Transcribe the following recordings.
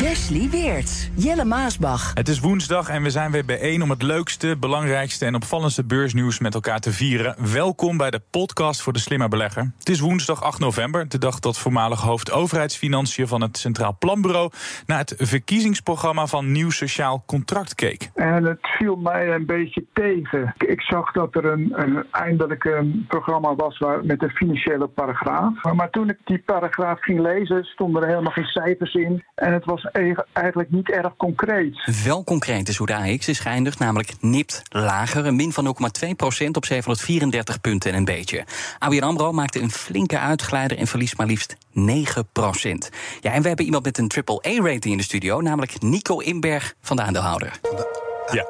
Wesley Weert, Jelle Maasbach. Het is woensdag en we zijn weer bijeen om het leukste, belangrijkste en opvallendste beursnieuws met elkaar te vieren. Welkom bij de podcast voor de Slimmer Belegger. Het is woensdag 8 november, de dag dat voormalig hoofd overheidsfinanciën van het Centraal Planbureau naar het verkiezingsprogramma van Nieuw Sociaal Contract keek. En het viel mij een beetje tegen. Ik zag dat er eindelijk een programma was met een financiële paragraaf. Maar toen ik die paragraaf ging lezen, stonden er helemaal geen cijfers in en het was eigenlijk niet erg concreet. Wel concreet is hoe de AEX is geëindigd, namelijk nipt lager. Een min van 0,2% op 734 punten en een beetje. ABN Amro maakte een flinke uitglijder en verliest maar liefst 9%. Ja, en we hebben iemand met een AAA-rating in de studio, namelijk Nico Inberg van de aandeelhouder. Ja.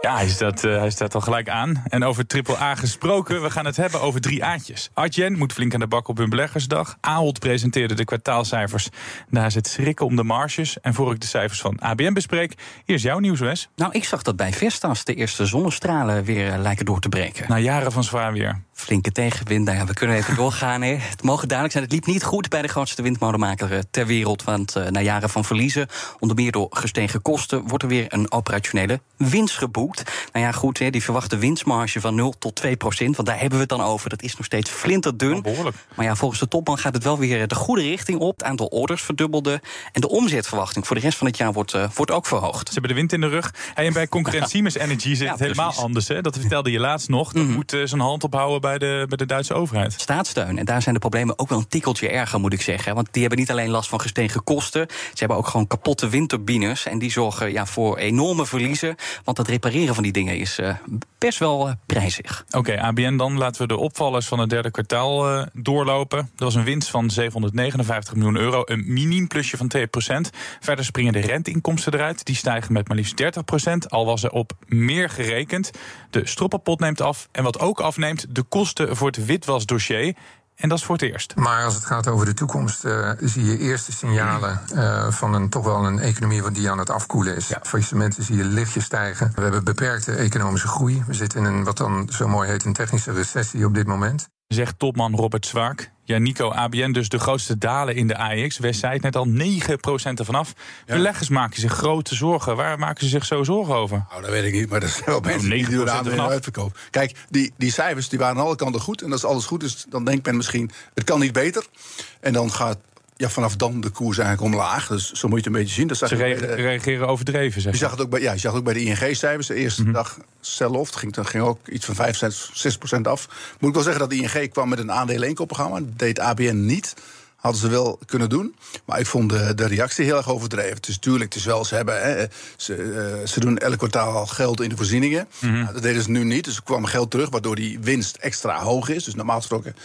Ja, hij staat al gelijk aan. En over AAA gesproken, we gaan het hebben over 3 A'tjes. Adyen moet flink aan de bak op hun beleggersdag. Ahold presenteerde de kwartaalcijfers. Daar zit schrikken om de marges. En voor ik de cijfers van ABN bespreek, eerst jouw nieuws, Wes. Nou, ik zag dat bij Vestas de eerste zonnestralen weer lijken door te breken. Na jaren van zwaar weer. Flinke tegenwind, nou ja, we kunnen even doorgaan. Hè. Het mogen duidelijk zijn, het liep niet goed bij de grootste windmolenmaker ter wereld. Want na jaren van verliezen, onder meer door gestegen kosten, wordt er weer een operationele winst geboekt. Nou ja, goed, die verwachte winstmarge van 0% tot 2%, want daar hebben we het dan over. Dat is nog steeds flinterdun. Behoorlijk. Maar ja, volgens de topman gaat het wel weer de goede richting op. Het aantal orders verdubbelde. En de omzetverwachting voor de rest van het jaar wordt ook verhoogd. Ze hebben de wind in de rug. Hey, en bij concurrent Siemens Energy zit het helemaal anders. Hè? Dat vertelde je laatst nog. Dat moet zijn hand ophouden bij de Duitse overheid. Staatssteun. En daar zijn de problemen ook wel een tikkeltje erger, moet ik zeggen. Want die hebben niet alleen last van gestegen kosten. Ze hebben ook gewoon kapotte windturbines. En die zorgen voor enorme verliezen. Want dat repareren van die dingen is best wel prijzig. Oké, ABN dan. Laten we de opvallers van het derde kwartaal doorlopen. Er was een winst van 759 miljoen euro. Een miniem plusje van 2%. Verder springen de renteinkomsten eruit. Die stijgen met maar liefst 30%. Al was er op meer gerekend. De stroppenpot neemt af. En wat ook afneemt, de kosten voor het witwasdossier. En dat is voor het eerst. Maar als het gaat over de toekomst, zie je eerste signalen van toch wel een economie die aan het afkoelen is. Ja. Faillissementen zie je lichtjes stijgen. We hebben beperkte economische groei. We zitten in een, wat dan zo mooi heet, een technische recessie op dit moment. Zegt topman Robert Zwaak. Ja, Nico, ABN dus de grootste dalen in de AEX. West zei het net al, 9% ervan af. Ja. Beleggers maken zich grote zorgen. Waar maken ze zich zo zorgen over? Nou, dat weet ik niet, maar dat is wel mensen die door de ABN uitverkoop. Kijk, die cijfers die waren aan alle kanten goed. En als alles goed is, dan denkt men misschien, het kan niet beter. En dan gaat vanaf dan de koers eigenlijk omlaag. Dus zo moet je het een beetje zien. Dat zag ze reageren overdreven, zeg. Je zag het ook bij de ING-cijfers. De eerste dag sell-off. Dat ging ook iets van 5-6% af. Moet ik wel zeggen dat de ING kwam met een aandelen-inkoopprogramma. Dat deed ABN niet. Hadden ze wel kunnen doen. Maar ik vond de reactie heel erg overdreven. Dus tuurlijk, het is wel, ze doen elk kwartaal geld in de voorzieningen. Dat deden ze nu niet. Dus er kwam geld terug, waardoor die winst extra hoog is. Dus normaal gesproken,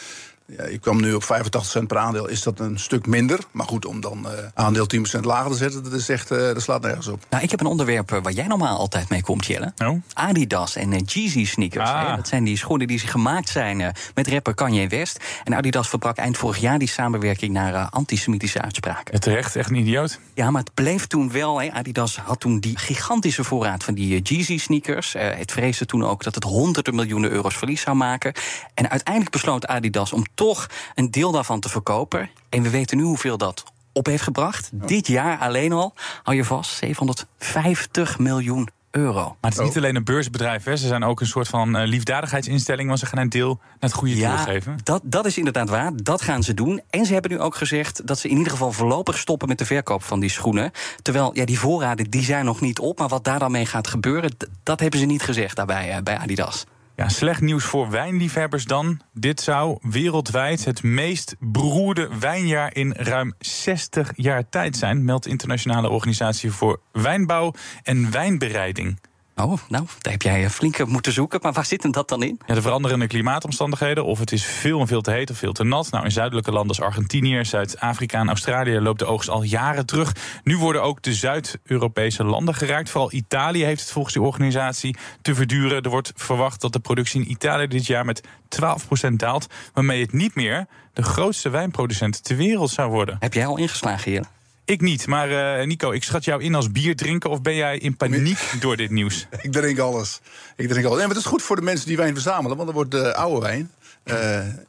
ja, ik kwam nu op 85 cent per aandeel, is dat een stuk minder. Maar goed, om dan aandeel 10% lager te zetten, dat is echt, dat slaat nergens op. Nou, ik heb een onderwerp waar jij normaal altijd mee komt, Jelle. Oh? Adidas en Yeezy sneakers. Ah. Dat zijn die schoenen die gemaakt zijn met rapper Kanye West. En Adidas verbrak eind vorig jaar die samenwerking naar antisemitische uitspraken. En terecht, echt een idioot. Ja, maar het bleef toen wel. Adidas had toen die gigantische voorraad van die Yeezy sneakers. Het vreesde toen ook dat het honderden miljoenen euro's verlies zou maken. En uiteindelijk besloot Adidas om toch een deel daarvan te verkopen. En we weten nu hoeveel dat op heeft gebracht. Ja. Dit jaar alleen al, hou je vast, 750 miljoen euro. Maar het is niet alleen een beursbedrijf, hè. Ze zijn ook een soort van liefdadigheidsinstelling, want ze gaan een deel naar het goede doel geven. Dat is inderdaad waar. Dat gaan ze doen. En ze hebben nu ook gezegd dat ze in ieder geval voorlopig stoppen met de verkoop van die schoenen. Terwijl, die voorraden, die zijn nog niet op. Maar wat daar dan mee gaat gebeuren, dat hebben ze niet gezegd daarbij bij Adidas. Ja, slecht nieuws voor wijnliefhebbers dan. Dit zou wereldwijd het meest beroerde wijnjaar in ruim 60 jaar tijd zijn, meldt Internationale Organisatie voor Wijnbouw en Wijnbereiding. Oh, nou, daar heb jij flink moeten zoeken. Maar waar zit hem dat dan in? Ja, de veranderende klimaatomstandigheden. Of het is veel en veel te heet of veel te nat. Nou, in zuidelijke landen als Argentinië, Zuid-Afrika en Australië loopt de oogst al jaren terug. Nu worden ook de Zuid-Europese landen geraakt. Vooral Italië heeft het volgens die organisatie te verduren. Er wordt verwacht dat de productie in Italië dit jaar met 12% daalt. Waarmee het niet meer de grootste wijnproducent ter wereld zou worden. Heb jij al ingeslagen hier? Ik niet, maar Nico, ik schat jou in als bierdrinker, of ben jij in paniek door dit nieuws? Ik drink alles. Nee, maar het is goed voor de mensen die wijn verzamelen, want dan wordt de oude wijn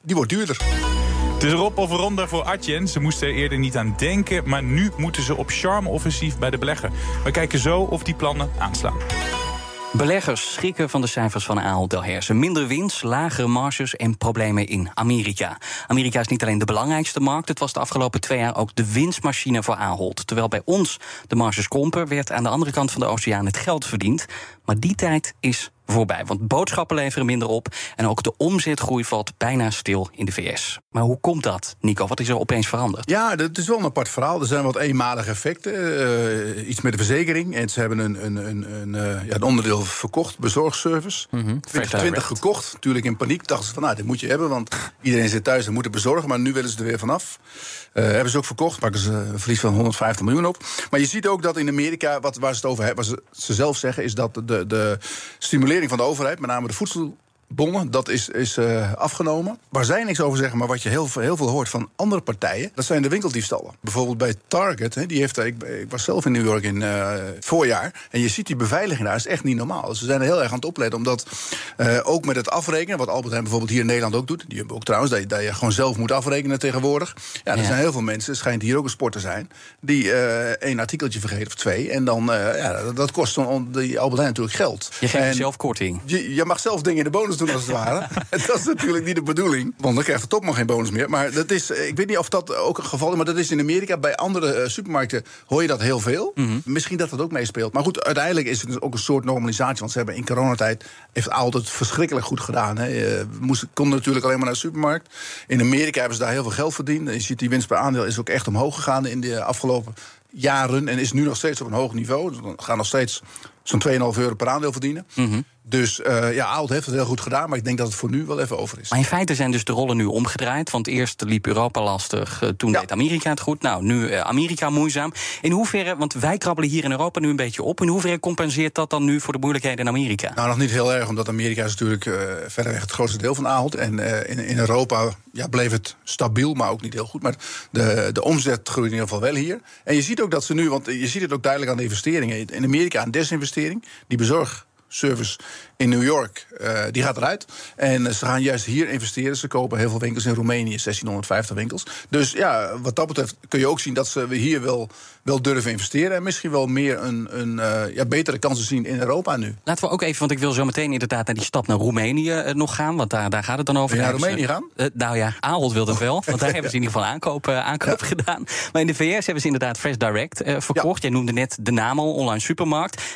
die wordt duurder. Het is erop of eronder voor Adyen. Ze moesten er eerder niet aan denken, maar nu moeten ze op charme-offensief bij de belegger. We kijken zo of die plannen aanslaan. Beleggers schrikken van de cijfers van Ahold Delhaize. Minder winst, lagere marges en problemen in Amerika. Amerika is niet alleen de belangrijkste markt. Het was de afgelopen 2 jaar ook de winstmachine voor Ahold. Terwijl bij ons de marges krompen, werd aan de andere kant van de oceaan het geld verdiend. Maar die tijd is voorbij, want boodschappen leveren minder op en ook de omzetgroei valt bijna stil in de VS. Maar hoe komt dat, Nico? Wat is er opeens veranderd? Ja, dat is wel een apart verhaal. Er zijn wat eenmalige effecten. Iets met de verzekering. En ze hebben een onderdeel verkocht, bezorgservice. 2020 gekocht, natuurlijk in paniek. Dachten ze van, dit moet je hebben, want iedereen zit thuis en moet het bezorgen. Maar nu willen ze er weer vanaf. Hebben ze ook verkocht, pakken ze een verlies van 150 miljoen op. Maar je ziet ook dat in Amerika, waar ze het over hebben, wat ze zelf zeggen, is dat de stimulering van de overheid, met name de voedselbonnen, dat is afgenomen. Waar zij niks over zeggen, maar wat je heel veel hoort van andere partijen, dat zijn de winkeldiefstallen. Bijvoorbeeld bij Target, ik was zelf in New York in voorjaar, en je ziet die beveiliging daar, is echt niet normaal. Dus ze zijn er heel erg aan het opletten, omdat ook met het afrekenen, wat Albert Heijn bijvoorbeeld hier in Nederland ook doet, die hebben ook trouwens, dat je gewoon zelf moet afrekenen tegenwoordig. Ja, er zijn heel veel mensen, schijnt hier ook een sport te zijn, die één artikeltje vergeten of 2, en dan, dat kost die Albert Heijn natuurlijk geld. Je geeft zelf korting. Je mag zelf dingen in de bonus doen als het ware. Dat is natuurlijk niet de bedoeling. Want dan krijgt de topman geen bonus meer. Maar dat is, ik weet niet of dat ook een geval is, maar dat is in Amerika. Bij andere supermarkten hoor je dat heel veel. Mm-hmm. Misschien dat ook meespeelt. Maar goed, uiteindelijk is het dus ook een soort normalisatie. Want ze hebben in coronatijd, heeft altijd verschrikkelijk goed gedaan. Hè. Je kon natuurlijk alleen maar naar de supermarkt. In Amerika hebben ze daar heel veel geld verdiend. Je ziet die winst per aandeel is ook echt omhoog gegaan in de afgelopen jaren. En is nu nog steeds op een hoog niveau. Ze gaan nog steeds zo'n €2,5 per aandeel verdienen. Mm-hmm. Dus Ahold heeft het heel goed gedaan, maar ik denk dat het voor nu wel even over is. Maar in feite zijn dus de rollen nu omgedraaid. Want eerst liep Europa lastig, toen deed Amerika het goed. Nou, nu Amerika moeizaam. In hoeverre, want wij krabbelen hier in Europa nu een beetje op, in hoeverre compenseert dat dan nu voor de moeilijkheden in Amerika? Nou, nog niet heel erg, omdat Amerika is natuurlijk verreweg het grootste deel van Ahold. En in Europa bleef het stabiel, maar ook niet heel goed. Maar de omzet groeit in ieder geval wel hier. En je ziet ook dat ze nu, want je ziet het ook duidelijk aan de investeringen. In Amerika aan desinvestering, die bezorgservice in New York, die gaat eruit. En ze gaan juist hier investeren. Ze kopen heel veel winkels in Roemenië, 1650 winkels. Dus ja, wat dat betreft kun je ook zien dat ze hier wel durven investeren. En misschien wel meer betere kansen zien in Europa nu. Laten we ook even, want ik wil zo meteen inderdaad naar die stap naar Roemenië nog gaan. Want daar gaat het dan over. Naar Roemenië gaan? Ahold wil dat wel. Want daar hebben ze in ieder geval aankoop gedaan. Maar in de VS hebben ze inderdaad Fresh Direct verkocht. Ja. Jij noemde net de naam al, online supermarkt. 2,5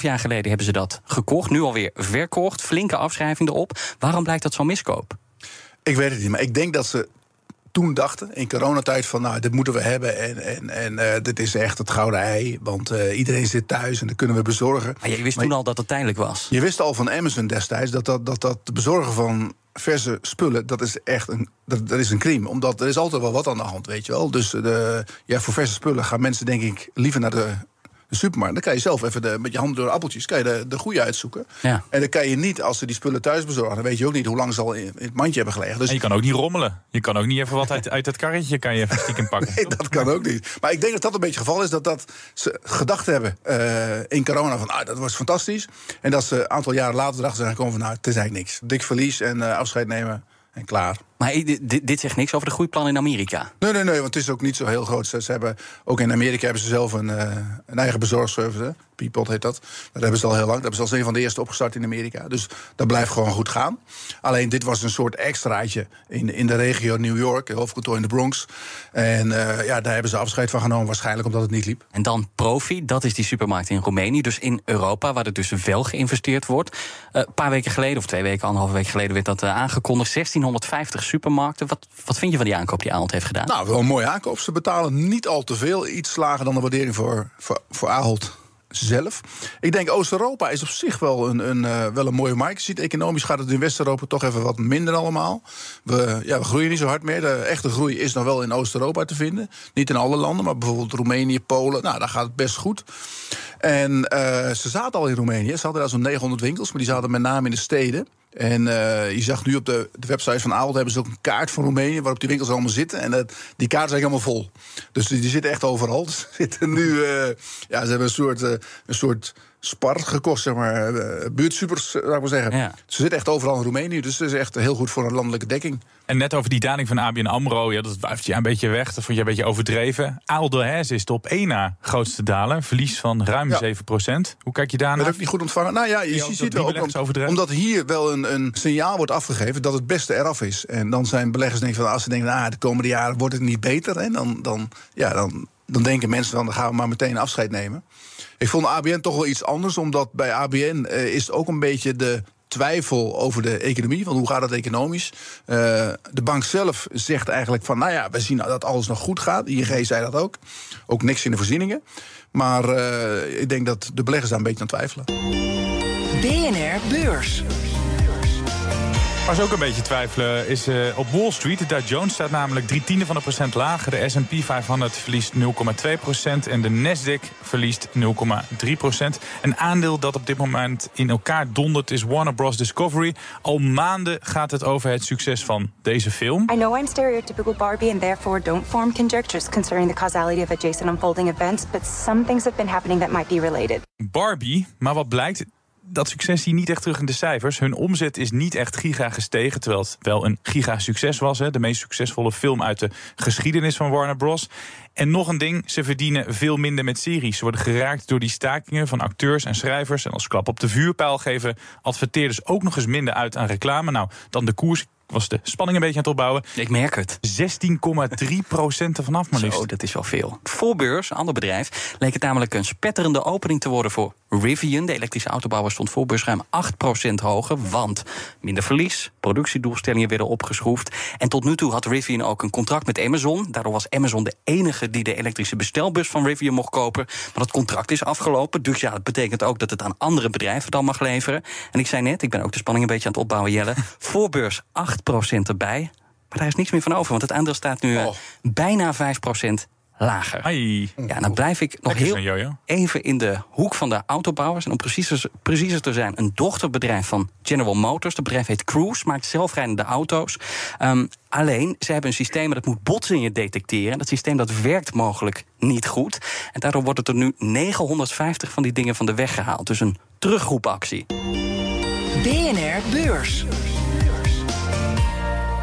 jaar geleden hebben ze dat gekocht. Nu alweer verkocht, flinke afschrijving erop. Waarom blijkt dat zo'n miskoop? Ik weet het niet, maar ik denk dat ze toen dachten, in coronatijd, van dit moeten we hebben en dit is echt het gouden ei, want iedereen zit thuis en dat kunnen we bezorgen. Maar je wist toen al dat het tijdelijk was? Je wist al van Amazon destijds dat bezorgen van verse spullen, dat is echt een crime. Omdat er is altijd wel wat aan de hand, weet je wel. Dus voor verse spullen gaan mensen denk ik liever naar de supermarkt. Dan kan je zelf even met je hand door de appeltjes kan je de goede uitzoeken. Ja. En dan kan je niet, als ze die spullen thuis bezorgen, dan weet je ook niet hoe lang ze al in het mandje hebben gelegen. Dus en je kan ook niet rommelen. Je kan ook niet even wat uit het karretje kan je even stiekem pakken. Nee, dat kan ook niet. Maar ik denk dat dat een beetje het geval is, dat ze gedacht hebben in corona van dat wordt fantastisch. En dat ze een aantal jaren later erachter zijn gekomen van het is eigenlijk niks. Dik verlies en afscheid nemen. En klaar. Maar dit zegt niks over de groeiplan in Amerika? Nee, want het is ook niet zo heel groot. Ze hebben, ook in Amerika hebben ze zelf een eigen bezorgservice. Peapod heet dat. Dat hebben ze al heel lang. Dat hebben ze als een van de eerste opgestart in Amerika. Dus dat blijft gewoon goed gaan. Alleen dit was een soort extraatje in de regio New York. Hoofdkantoor in de Bronx. En daar hebben ze afscheid van genomen. Waarschijnlijk omdat het niet liep. En dan Profi. Dat is die supermarkt in Roemenië. Dus in Europa, waar er dus wel geïnvesteerd wordt. Een paar weken geleden, of 2 weken, 1,5 week geleden, werd dat aangekondigd. 1650 supermarkten. Wat vind je van die aankoop die Ahold heeft gedaan? Nou, wel een mooie aankoop. Ze betalen niet al te veel. Iets lager dan de waardering voor Ahold. zelf. Ik denk Oost-Europa is op zich wel een mooie markt. Je ziet, economisch gaat het in West-Europa toch even wat minder allemaal. We groeien niet zo hard meer. De echte groei is nog wel in Oost-Europa te vinden. Niet in alle landen, maar bijvoorbeeld Roemenië, Polen. Nou, daar gaat het best goed. En ze zaten al in Roemenië. Ze hadden daar zo'n 900 winkels, maar die zaten met name in de steden. En je zag nu op de website van Ahold hebben ze ook een kaart van Roemenië waarop die winkels allemaal zitten. En die kaart is eigenlijk helemaal vol. Dus die zitten echt overal. Dus zitten nu, ze hebben een soort Spar gekocht, zeg maar, buurtsupers, zou ik maar zeggen. Ja. Ze zitten echt overal in Roemenië, dus het is echt heel goed voor een landelijke dekking. En net over die daling van ABN Amro, ja, dat wuift je een beetje weg. Dat vond je een beetje overdreven. Ahold Delhaize is de op één na grootste daler. Verlies van ruim 7%. Hoe kijk je daarnaar? Dat heb ik niet goed ontvangen. Nou ja, je ziet wel ook, omdat hier wel een signaal wordt afgegeven dat het beste eraf is. En dan zijn beleggers als ze denken, de komende jaren wordt het niet beter. Hè? Dan denken mensen, dan gaan we maar meteen afscheid nemen. Ik vond ABN toch wel iets anders, omdat bij ABN is ook een beetje de twijfel over de economie, want hoe gaat het economisch? De bank zelf zegt eigenlijk van, we zien dat alles nog goed gaat. ING zei dat ook. Ook niks in de voorzieningen. Maar ik denk dat de beleggers daar een beetje aan twijfelen. BNR Beurs. Waar ze ook een beetje twijfelen is op Wall Street. De Dow Jones staat namelijk 0,3% lager. De S&P 500 verliest 0,2% en de Nasdaq verliest 0,3%. Een aandeel dat op dit moment in elkaar dondert is Warner Bros. Discovery. Al maanden gaat het over het succes van deze film. I know I'm stereotypical Barbie and therefore don't form conjectures concerning the causality of adjacent unfolding events, but some things have been happening that might be related. Barbie, maar wat blijkt? Dat succes zie je niet echt terug in de cijfers. Hun omzet is niet echt giga gestegen, terwijl het wel een giga succes was. Hè? De meest succesvolle film uit de geschiedenis van Warner Bros. En nog een ding, ze verdienen veel minder met series. Ze worden geraakt door die stakingen van acteurs en schrijvers. En als klap op de vuurpijl geven adverteerders ook nog eens minder uit aan reclame. Nou, dan de koers was de spanning een beetje aan het opbouwen. Ik merk het. 16,3% ervan af, maar liefst. Zo, dat is wel veel. Voor beurs, ander bedrijf, leek het namelijk een spetterende opening te worden voor Rivian. De elektrische autobouwer stond voor beurs ruim 8% hoger, want minder verlies, productiedoelstellingen werden opgeschroefd. En tot nu toe had Rivian ook een contract met Amazon. Daardoor was Amazon de enige die de elektrische bestelbus van Rivian mocht kopen. Maar dat contract is afgelopen, dus dat betekent ook dat het aan andere bedrijven dan mag leveren. En ik zei net, ik ben ook de spanning een beetje aan het opbouwen, Jelle. Voor beurs 8% erbij, maar daar is niks meer van over, want het aandeel staat nu bijna 5% lager. Ai. Ja, dan blijf ik nog heel even in de hoek van de autobouwers. En om preciezer te zijn, een dochterbedrijf van General Motors. Dat bedrijf heet Cruise, maakt zelfrijdende auto's. Alleen, ze hebben een systeem dat moet botsingen detecteren. Dat systeem dat werkt mogelijk niet goed. En daardoor wordt er nu 950 van die dingen van de weg gehaald. Dus een terugroepactie. BNR Beurs.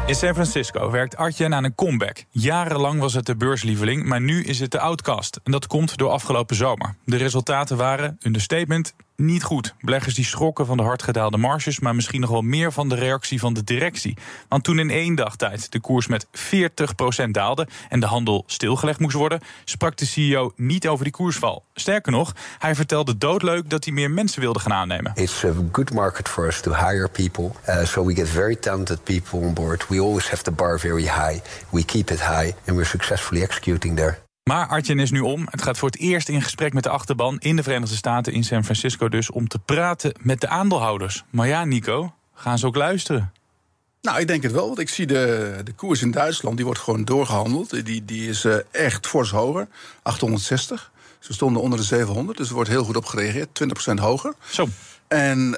In San Francisco werkt Adyen aan een comeback. Jarenlang was het de beurslieveling, maar nu is het de outcast. En dat komt door afgelopen zomer. De resultaten waren, understatement, niet goed. Beleggers die schrokken van de hard gedaalde marges, maar misschien nog wel meer van de reactie van de directie. Want toen in één dag tijd de koers met 40% daalde en de handel stilgelegd moest worden, sprak de CEO niet over die koersval. Sterker nog, hij vertelde doodleuk dat hij meer mensen wilde gaan aannemen. It's a good market for us to hire people. So we get very talented people on board. We always have the bar very high. We keep it high and we're successfully executing there. Maar Adyen is nu om. Het gaat voor het eerst in gesprek met de achterban in de Verenigde Staten, in San Francisco dus, om te praten met de aandeelhouders. Maar ja, Nico, gaan ze ook luisteren? Nou, ik denk het wel, want ik zie de koers in Duitsland, die wordt gewoon doorgehandeld. Die is echt fors hoger, 860. Ze stonden onder de 700, dus er wordt heel goed op gereageerd, 20% hoger. Zo. En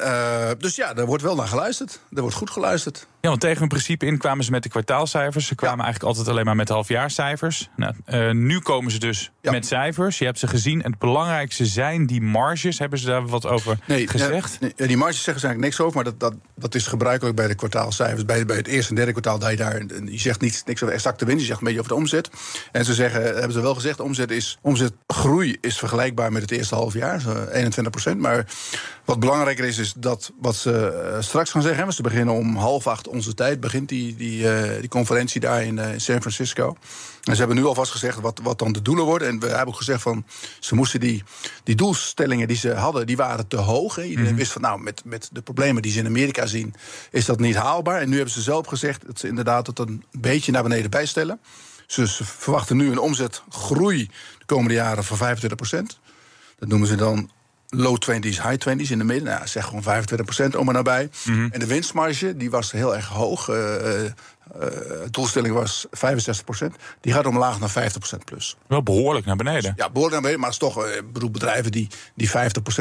dus ja, daar wordt wel naar geluisterd. Er wordt goed geluisterd. Ja, want tegen hun principe in kwamen ze met de kwartaalcijfers. Ze kwamen eigenlijk altijd alleen maar met de halfjaarcijfers. Nou, nu komen ze dus met cijfers. Je hebt ze gezien. En het belangrijkste zijn die marges. Hebben ze daar wat over gezegd? Nee, die marges zeggen ze eigenlijk niks over. Maar dat is gebruikelijk bij de kwartaalcijfers. Bij het eerste en derde kwartaal. Dat je daar, je zegt niks over exacte winst. Je zegt een beetje over de omzet. En ze hebben ze wel gezegd. Omzetgroei is vergelijkbaar met het eerste halfjaar. Zo 21%. Maar wat belangrijker is dat wat ze straks gaan zeggen. Want ze beginnen om 7:30. Onze tijd begint die conferentie daar in San Francisco. En ze hebben nu alvast gezegd wat dan de doelen worden. En we hebben ook gezegd van ze moesten die doelstellingen die ze hadden, die waren te hoog. Hè. Iedereen wist van met de problemen die ze in Amerika zien, is dat niet haalbaar. En nu hebben ze zelf gezegd dat ze inderdaad dat een beetje naar beneden bijstellen. Dus ze verwachten nu een omzetgroei de komende jaren van 25%. Dat noemen ze dan low 20s, high 20s in de midden. Nou, zeg gewoon 25% om en nabij. Mm-hmm. En de winstmarge, die was heel erg hoog. Doelstelling was 65%. Die gaat omlaag naar 50% plus. Wel behoorlijk naar beneden. Ja, behoorlijk naar beneden. Maar het is toch, ik bedoel, bedrijven die 50%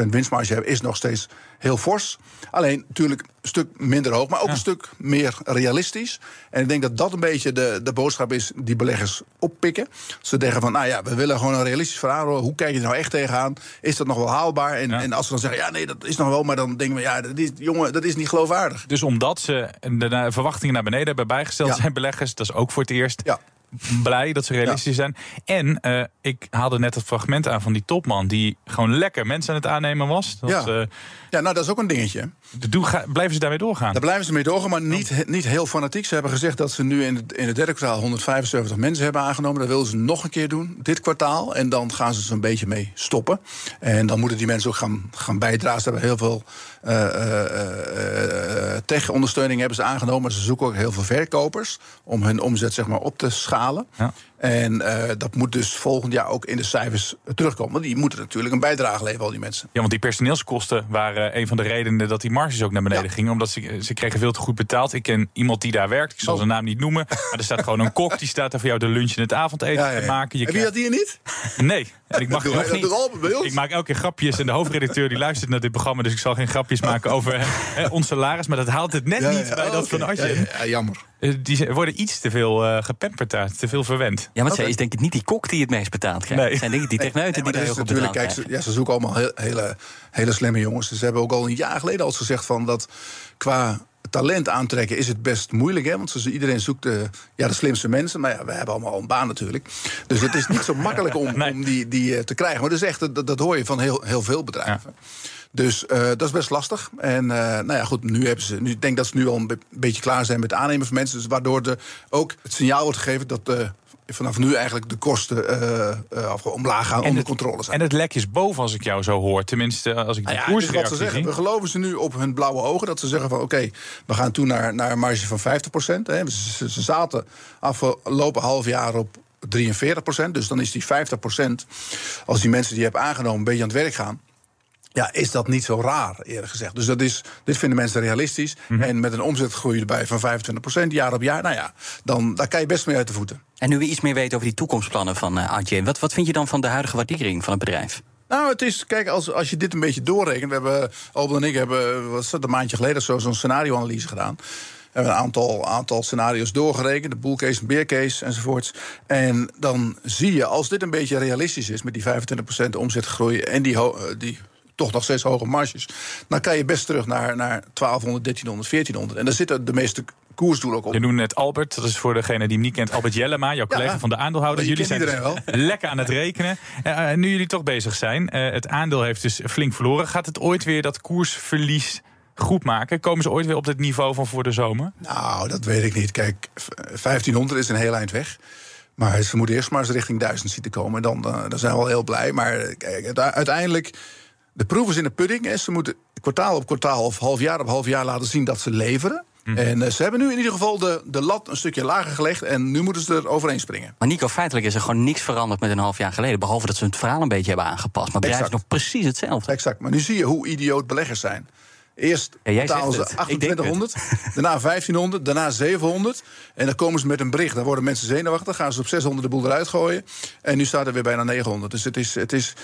winstmarge hebben, is nog steeds heel fors. Alleen natuurlijk een stuk minder hoog, maar ook een stuk meer realistisch. En ik denk dat dat een beetje de boodschap is die beleggers oppikken. Ze denken van, nou ja, we willen gewoon een realistisch verhaal. Hoe kijk je er nou echt tegenaan? Is dat nog wel haalbaar? En als ze dan zeggen, ja, nee, dat is nog wel. Maar dan denken we, ja, jongen, dat is niet geloofwaardig. Dus omdat ze de verwachtingen naar beneden hebben bijgesteld, zijn beleggers, dat is ook voor het eerst blij dat ze realistisch zijn. En ik haalde net het fragment aan van die topman die gewoon lekker mensen aan het aannemen was. Nou, dat is ook een dingetje. Blijven ze daarmee doorgaan? Daar blijven ze mee doorgaan, maar niet heel fanatiek. Ze hebben gezegd dat ze nu in het derde kwartaal 175 mensen hebben aangenomen. Dat willen ze nog een keer doen, dit kwartaal. En dan gaan ze een beetje mee stoppen. En dan moeten die mensen ook gaan bijdragen. Ze hebben heel veel tech-ondersteuning hebben ze aangenomen. Ze zoeken ook heel veel verkopers om hun omzet, zeg maar, op te schalen. Ja. En dat moet dus volgend jaar ook in de cijfers terugkomen. Want die moeten natuurlijk een bijdrage leveren, al die mensen. Ja, want die personeelskosten waren een van de redenen dat die marges ook naar beneden gingen. Omdat ze kregen veel te goed betaald. Ik ken iemand die daar werkt. Ik zal zijn naam niet noemen. Maar er staat gewoon een kok. Die staat daar voor jou de lunch en het avondeten te maken. Heb je dat hier niet? Nee. En ik mag nog niet. Ik maak elke keer grapjes. En de hoofdredacteur die luistert naar dit programma. Dus ik zal geen grapjes maken over ons salaris. Maar dat haalt het net niet bij dat van Adyen. Ja, jammer. Die worden iets te veel gepamperd daar, te veel verwend. Ja, maar het is denk ik niet die kok die het meest betaald krijgt. Nee. Het zijn denk ik die techneuten die daar heel goed betaald krijgen. Ze zoeken allemaal hele slimme jongens. Ze hebben ook al een jaar geleden al gezegd van dat qua talent aantrekken is het best moeilijk, hè? Want iedereen zoekt de slimste mensen. Maar ja, we hebben allemaal een baan natuurlijk. Dus het is niet zo makkelijk om die te krijgen. Maar dat is echt, dat hoor je van heel, heel veel bedrijven. Ja. Dus dat is best lastig. En ik denk dat ze nu al een beetje klaar zijn met het aannemen van mensen. Dus waardoor ook het signaal wordt gegeven dat vanaf nu eigenlijk de kosten omlaag gaan, onder controle zijn. En het lek is boven, als ik jou zo hoor. Tenminste, als ik de koersreactie zie. We geloven ze nu op hun blauwe ogen. Dat ze zeggen van oké, we gaan toe naar een marge van 50%. Hè. Ze zaten afgelopen half jaar op 43%. Dus dan is die 50%, als die mensen die je hebt aangenomen een beetje aan het werk gaan, ja, is dat niet zo raar, eerlijk gezegd. Dus dit vinden mensen realistisch. Mm-hmm. En met een omzetgroei erbij van 25% jaar op jaar, nou ja, daar kan je best mee uit de voeten. En nu we iets meer weten over die toekomstplannen van Adyen, wat vind je dan van de huidige waardering van het bedrijf? Nou, het is, kijk, als je dit een beetje doorrekent. Albert en ik hebben, een maandje geleden zo'n scenario-analyse gedaan. We hebben een aantal scenario's doorgerekend. De bullcase, de bearcase enzovoorts. En dan zie je, als dit een beetje realistisch is met die 25% omzetgroei en die toch nog steeds hoge marges, dan kan je best terug naar 1200, 1300, 1400. En daar zitten de meeste koersdoelen ook op. Je noemde net Albert, dat is voor degene die hem niet kent, Albert Jellema, jouw collega van de aandeelhouders. Jullie zijn dus lekker aan het rekenen. Nu jullie toch bezig zijn, het aandeel heeft dus flink verloren. Gaat het ooit weer dat koersverlies goed maken? Komen ze ooit weer op dit niveau van voor de zomer? Nou, dat weet ik niet. Kijk, 1500 is een heel eind weg. Maar ze moeten eerst maar eens richting 1000 zien te komen. En dan zijn we al heel blij. Maar kijk, uiteindelijk, de proef is in de pudding. Hè. Ze moeten kwartaal op kwartaal of halfjaar op halfjaar laten zien dat ze leveren. Mm. En ze hebben nu in ieder geval de lat een stukje lager gelegd en nu moeten ze er overheen springen. Maar Nico, feitelijk is er gewoon niks veranderd met een half jaar geleden, behalve dat ze het verhaal een beetje hebben aangepast. Maar het bedrijf is nog precies hetzelfde. Exact, maar nu zie je hoe idioot beleggers zijn. Eerst betalen ze 2800, daarna 1500, daarna 700. En dan komen ze met een bericht. Dan worden mensen zenuwachtig, gaan ze op 600 de boel eruit gooien. En nu staat er weer bijna 900. Dus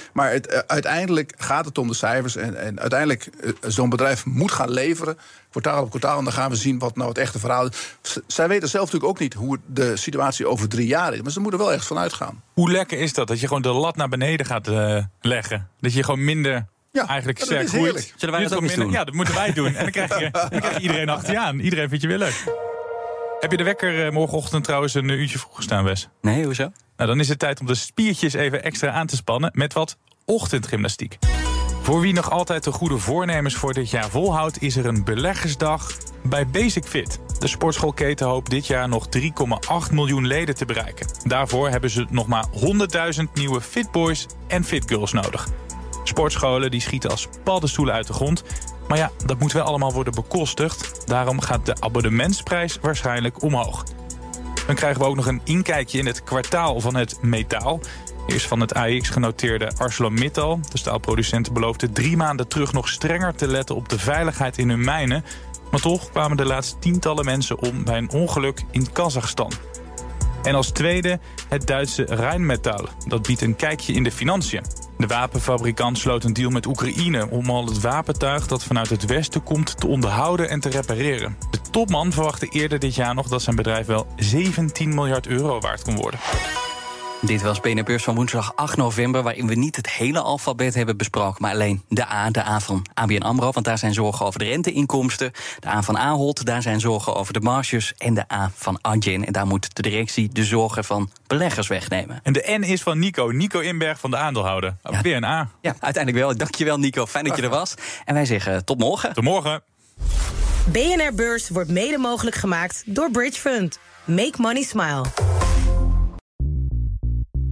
uiteindelijk gaat het om de cijfers. En uiteindelijk, zo'n bedrijf moet gaan leveren, kwartaal op kwartaal. En dan gaan we zien wat nou het echte verhaal is. Zij weten zelf natuurlijk ook niet hoe de situatie over 3 jaar is. Maar ze moeten er wel echt vanuit gaan. Hoe lekker is dat? Dat je gewoon de lat naar beneden gaat leggen? Dat je gewoon minder, eigenlijk sterk groeit. Zullen wij dat ook doen? Ja, dat moeten wij doen. En dan krijg je iedereen achter je aan. Iedereen vindt je weer leuk. Heb je de wekker morgenochtend trouwens een uurtje vroeg gestaan, Wes? Nee, hoezo? Nou, dan is het tijd om de spiertjes even extra aan te spannen met wat ochtendgymnastiek. Voor wie nog altijd de goede voornemens voor dit jaar volhoudt, is er een beleggersdag bij Basic Fit. De sportschoolketen hoopt dit jaar nog 3,8 miljoen leden te bereiken. Daarvoor hebben ze nog maar 100.000 nieuwe fitboys en fitgirls nodig. Sportscholen die schieten als paddenstoelen uit de grond. Maar ja, dat moet wel allemaal worden bekostigd. Daarom gaat de abonnementsprijs waarschijnlijk omhoog. Dan krijgen we ook nog een inkijkje in het kwartaal van het metaal. Eerst van het AEX-genoteerde ArcelorMittal. De staalproducenten beloofden 3 maanden terug nog strenger te letten op de veiligheid in hun mijnen. Maar toch kwamen de laatste tientallen mensen om bij een ongeluk in Kazachstan. En als tweede het Duitse Rheinmetall. Dat biedt een kijkje in de financiën. De wapenfabrikant sloot een deal met Oekraïne om al het wapentuig dat vanuit het westen komt te onderhouden en te repareren. De topman verwachtte eerder dit jaar nog dat zijn bedrijf wel 17 miljard euro waard kon worden. Dit was BNR Beurs van woensdag 8 november... waarin we niet het hele alfabet hebben besproken... maar alleen de A van ABN AMRO... want daar zijn zorgen over de renteinkomsten. De A van Ahold, daar zijn zorgen over de marges. En de A van Adyen. En daar moet de directie de zorgen van beleggers wegnemen. En de N is van Nico Inberg van de aandeelhouder. Ja, weer een A. Ja, uiteindelijk wel. Dankjewel, Nico. Fijn dat je er was. En wij zeggen tot morgen. Tot morgen. BNR Beurs wordt mede mogelijk gemaakt door Bridge Fund. Make money smile.